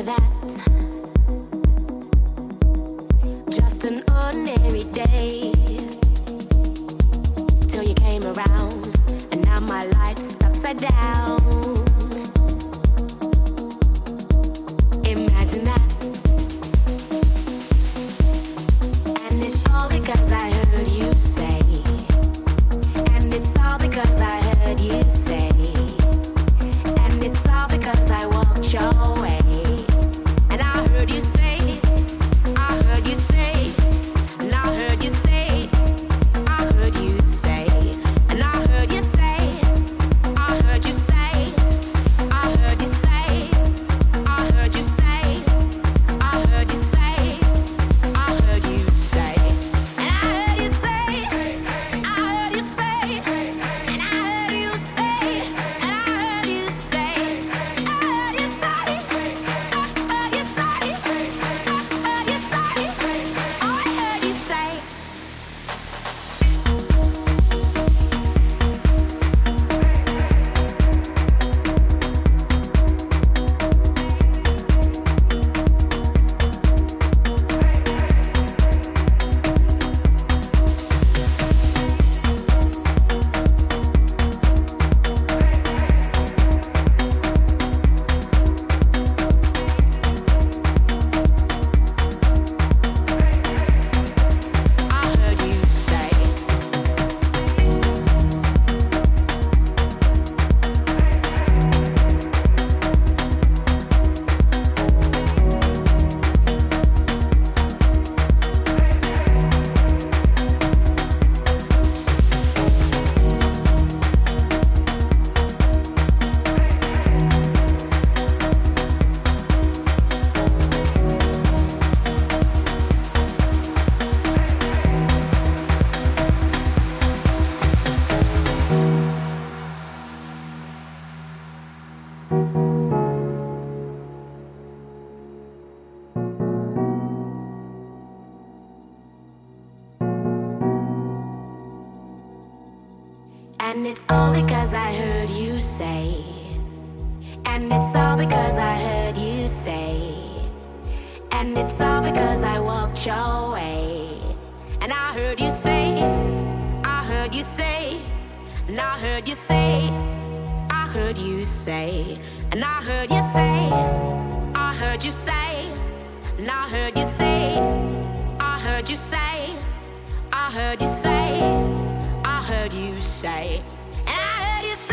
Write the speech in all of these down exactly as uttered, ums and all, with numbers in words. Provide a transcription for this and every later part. after that, just an ordinary day, till you came around, and now my life's upside down. Imagine that. And it's all because I heard you say, and it's all because I heard you say, and it's all because I walked your way. And it's all because I heard you say, and it's all because I heard you say, and it's all because I walked your way. And I heard you say, I heard you say, and I heard you say, I heard you say, and I heard you say, I heard you say, and I heard you say, I heard you say, I heard you say, I heard you say. I heard you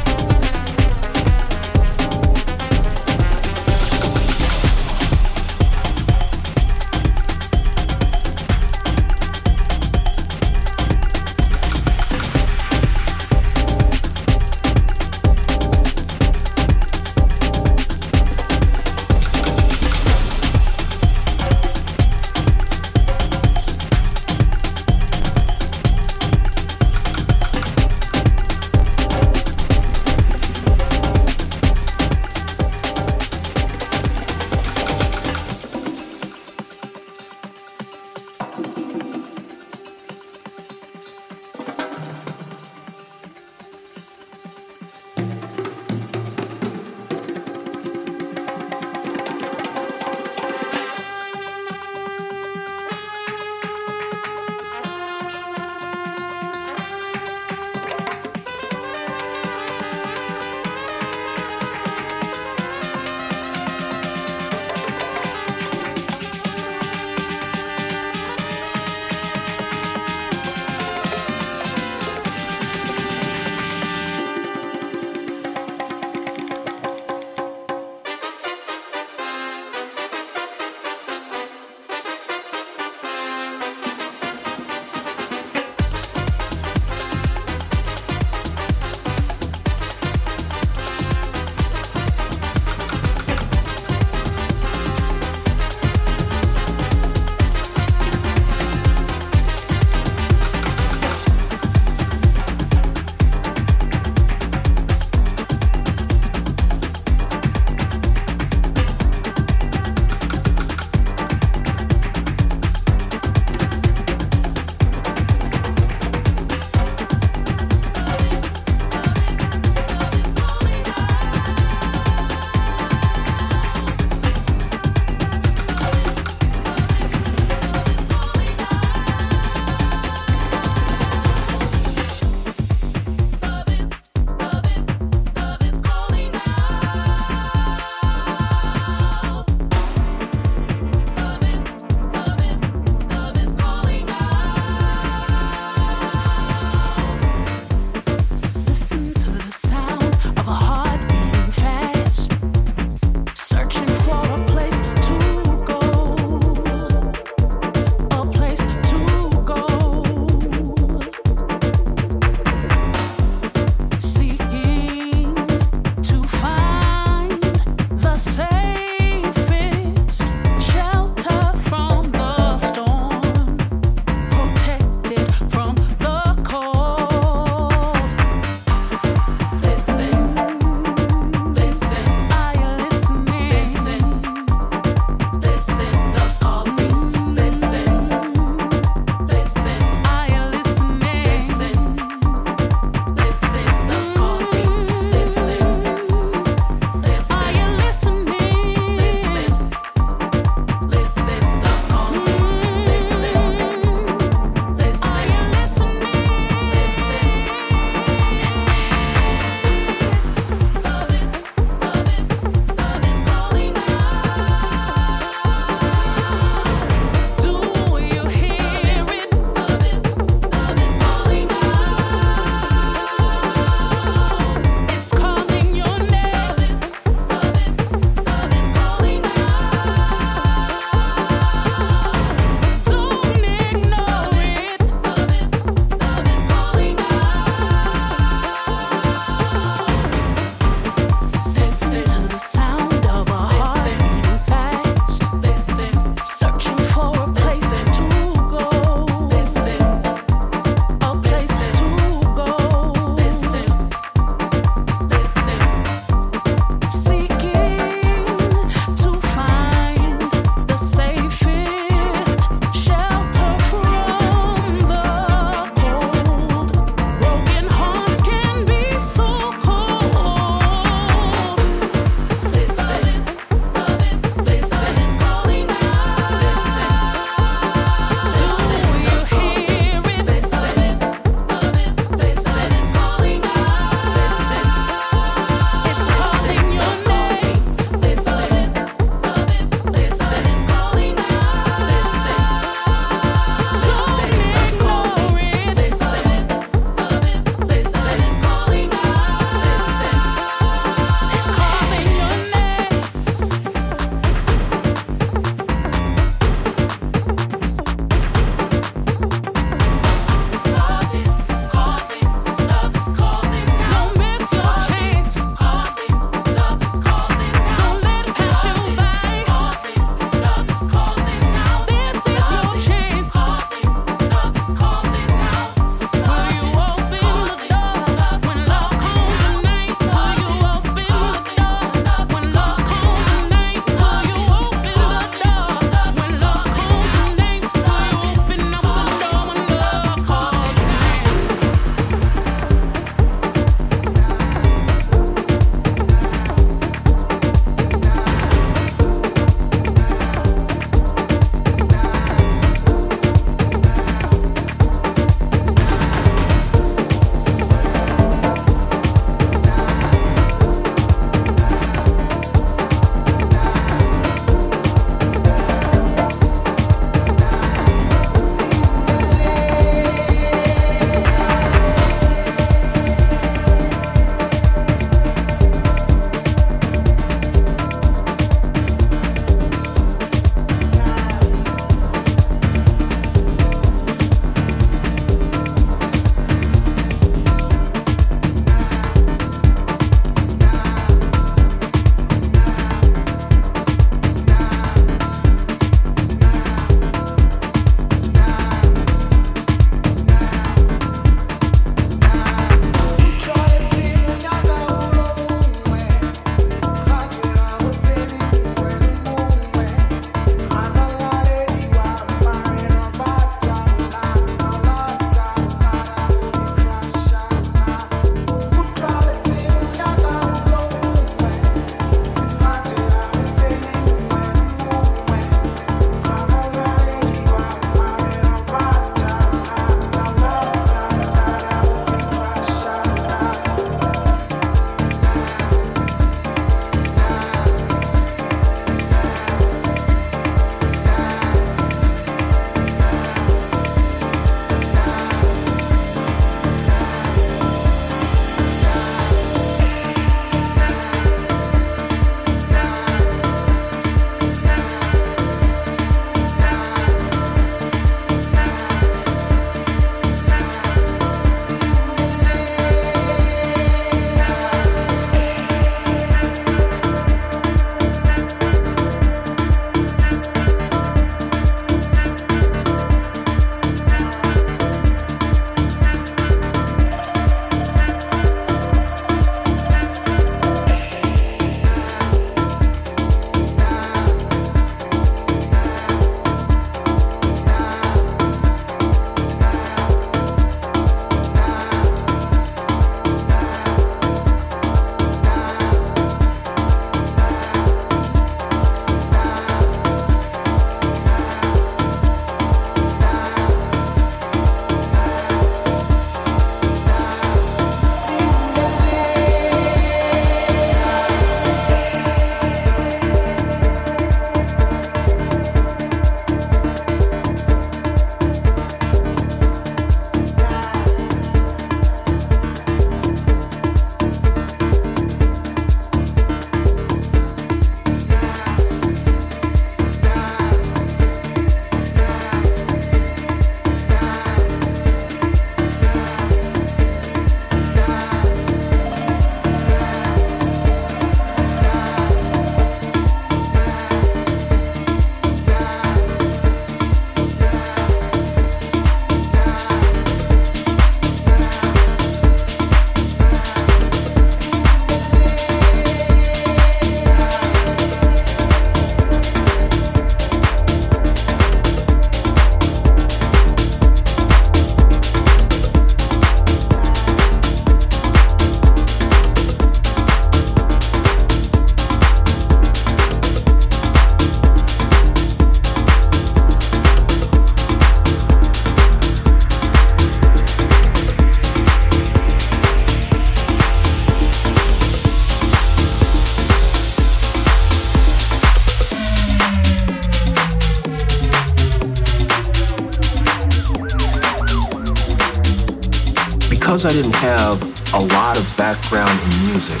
because I didn't have a lot of background in music,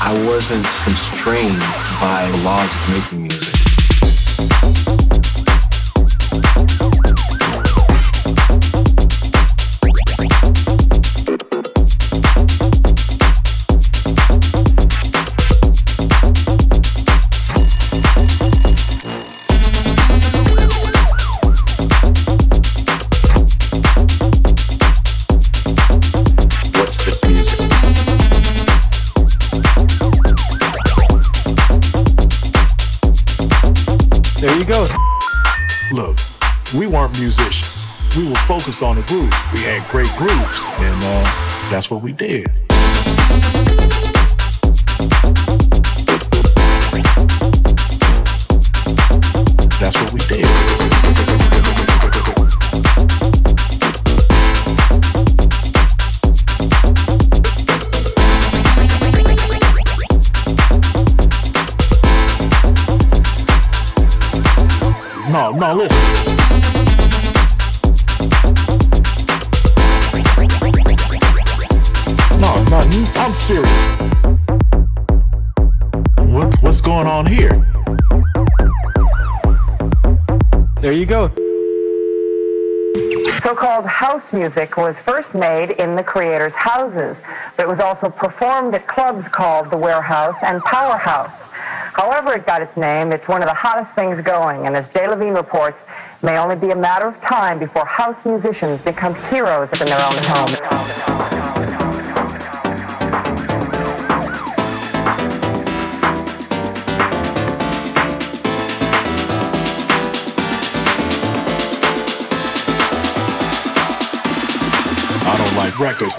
I wasn't constrained by the laws of making music. Musicians. We were focused on the groove. We had great grooves, and uh, that's what we did. That's what we did. No, no, listen. I'm serious. What what's going on here? There you go. So-called house music was first made in the creators' houses, but it was also performed at clubs called The Warehouse and Powerhouse. However it got its name, it's one of the hottest things going, and as Jay Levine reports, it may only be a matter of time before house musicians become heroes in their own home. Records.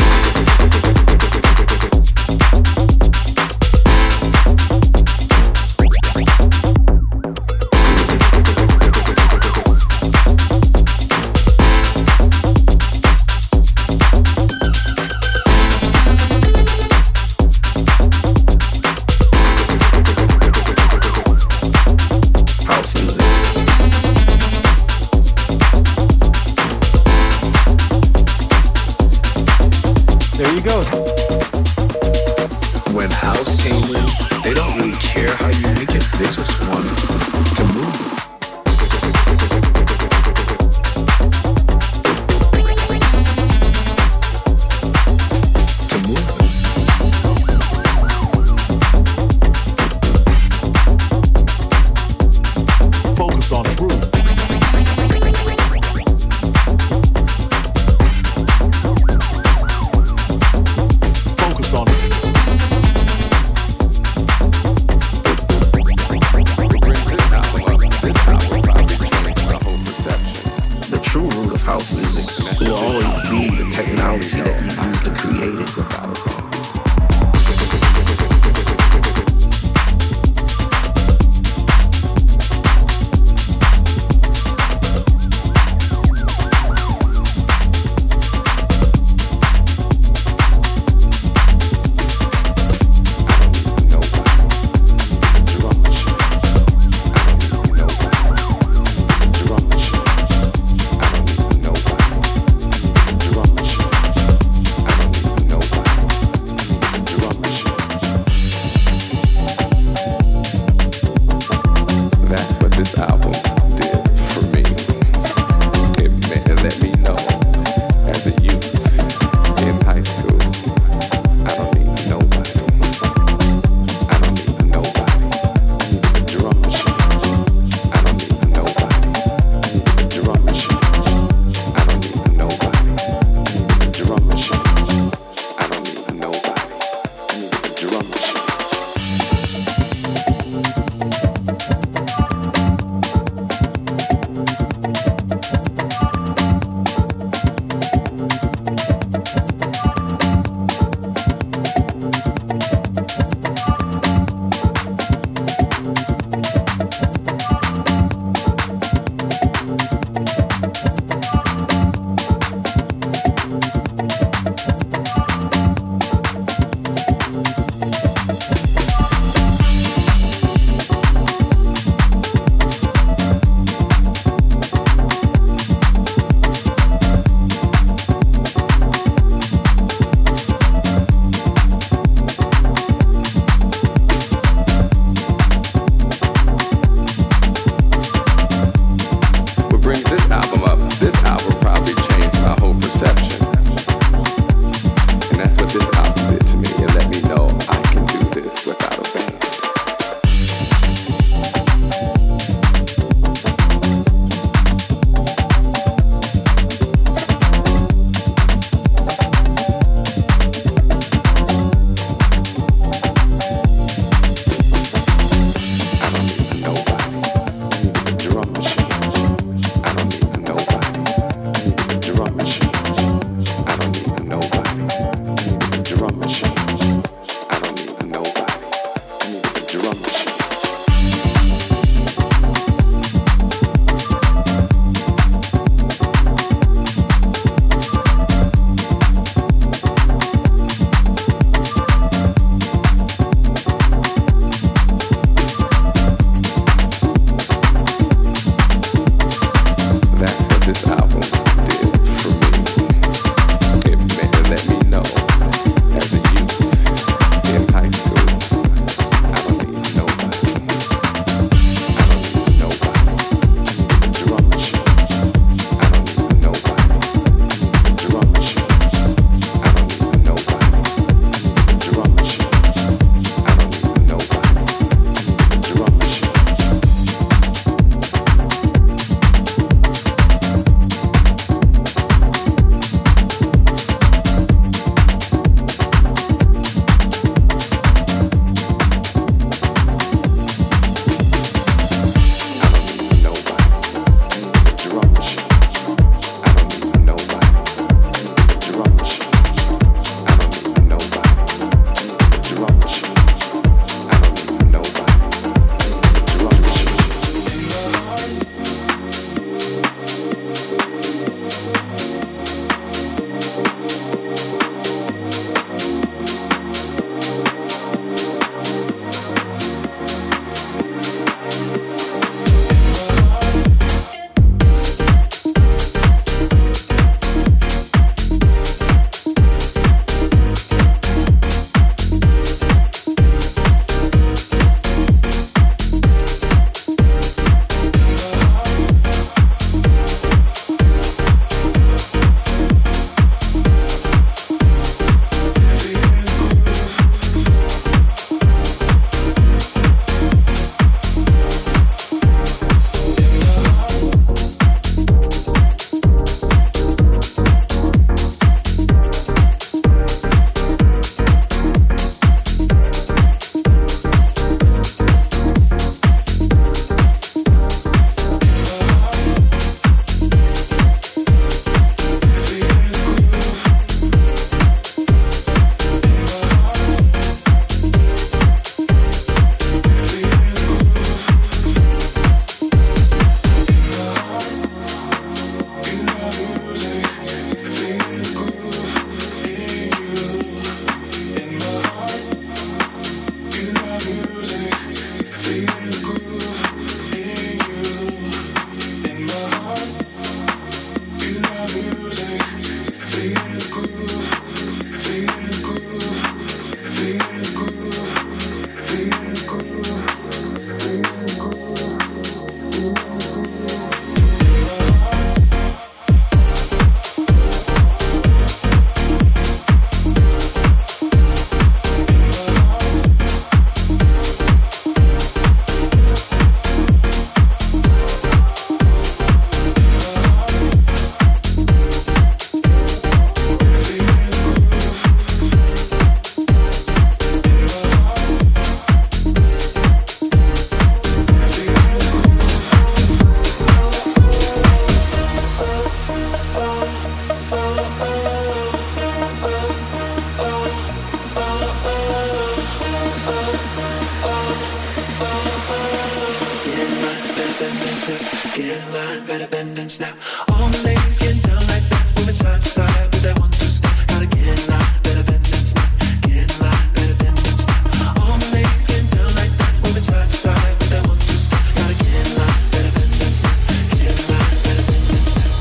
stay in line, better bend and snap. All the ladies getting down like that, women side to side, but they want to stop. Gotta get in line, better bend and snap. Get in line, better bend and snap. All the ladies getting down like that, women side to side, but they want to stop. Gotta get in line, better bend and snap. Get in line, better bend and snap.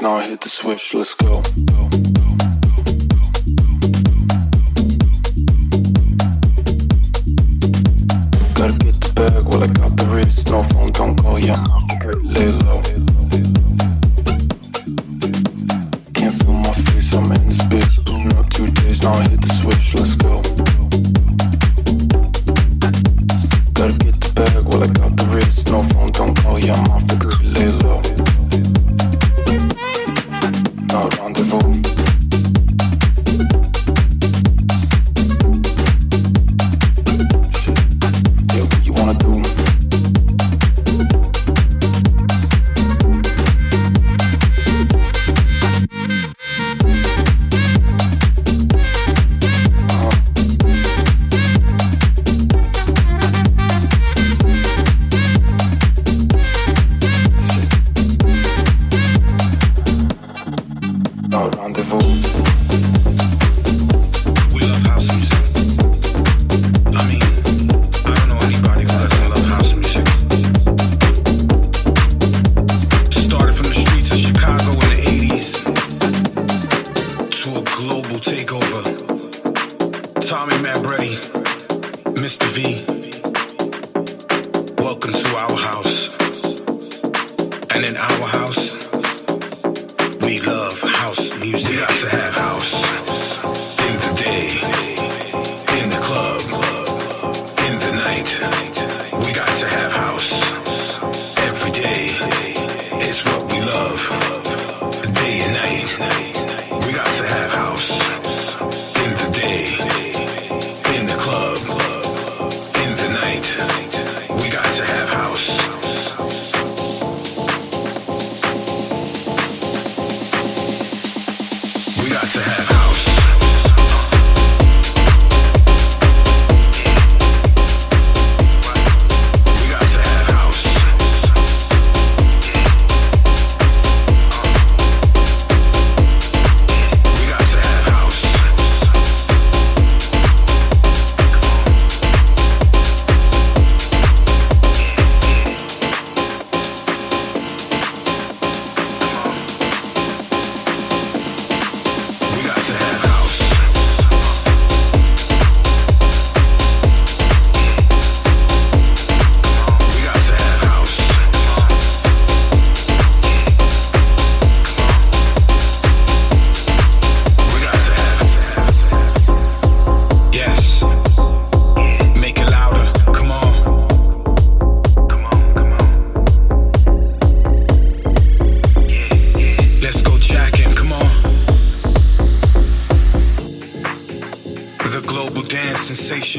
Now I hit the switch, let's go. Gotta get the bag, well I got the wrist. No phone, don't call ya, lay low. Can't feel my face, I'm in this bitch. Been up two days, now I hit the switch, let's go. Gotta get the bag, well I got the wrist. No phone, don't call ya, I'm off the grid, lay low.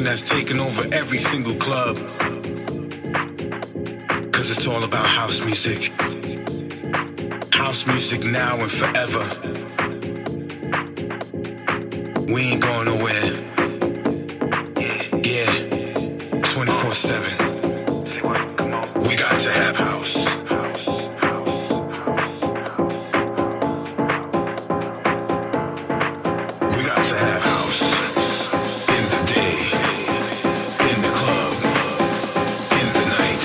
That's taken over every single club, 'cause it's all about house music. House music now and forever. We ain't going nowhere. Yeah, twenty-four seven. We got to have house. We got to have house. In the club, in the night,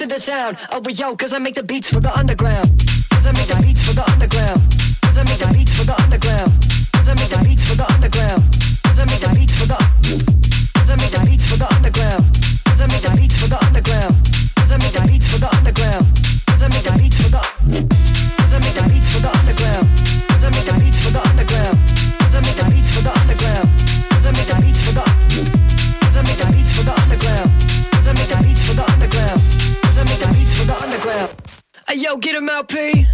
to the sound. Oh, but yo, cause I make the beats for the underground. Cause I make the beats for the underground. Cause I make the beats for the underground. Cause I make the beats for the underground. Cause I make the beats for the Cause I make the beats for the underground. Cause I make the beats for the underground. Cause I make the beats for the underground. Cause I make the beats for the Cause I make the beats for the underground. Cause I make the beats for the underground. Cause I make the beats for the underground. Cause I make the beats for the Cause I make the beats for the underground. Cause I make the beats for the underground. Cause I make the beats for the underground. Ay yo, get 'em out, P.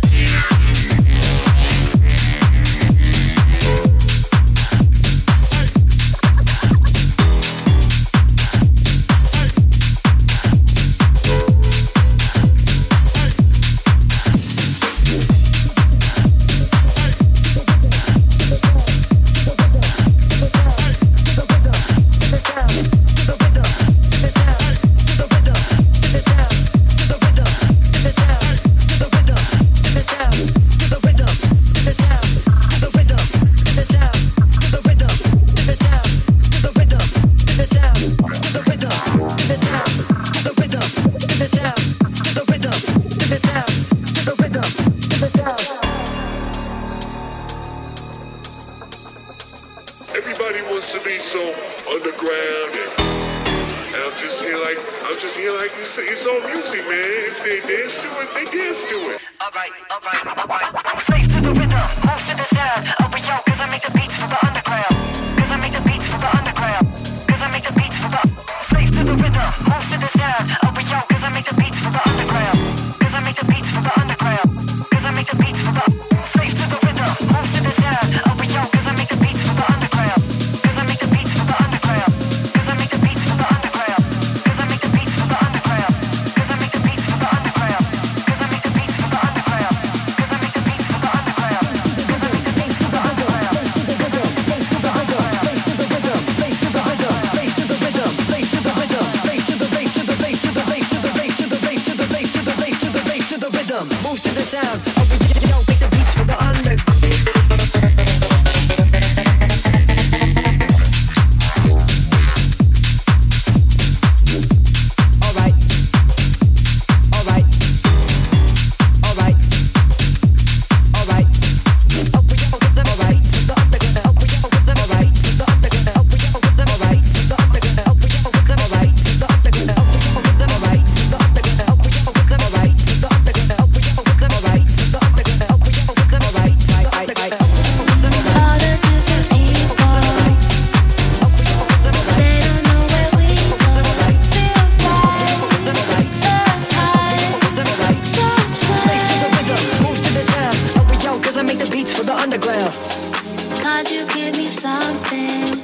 Cause you give me something,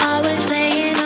always laying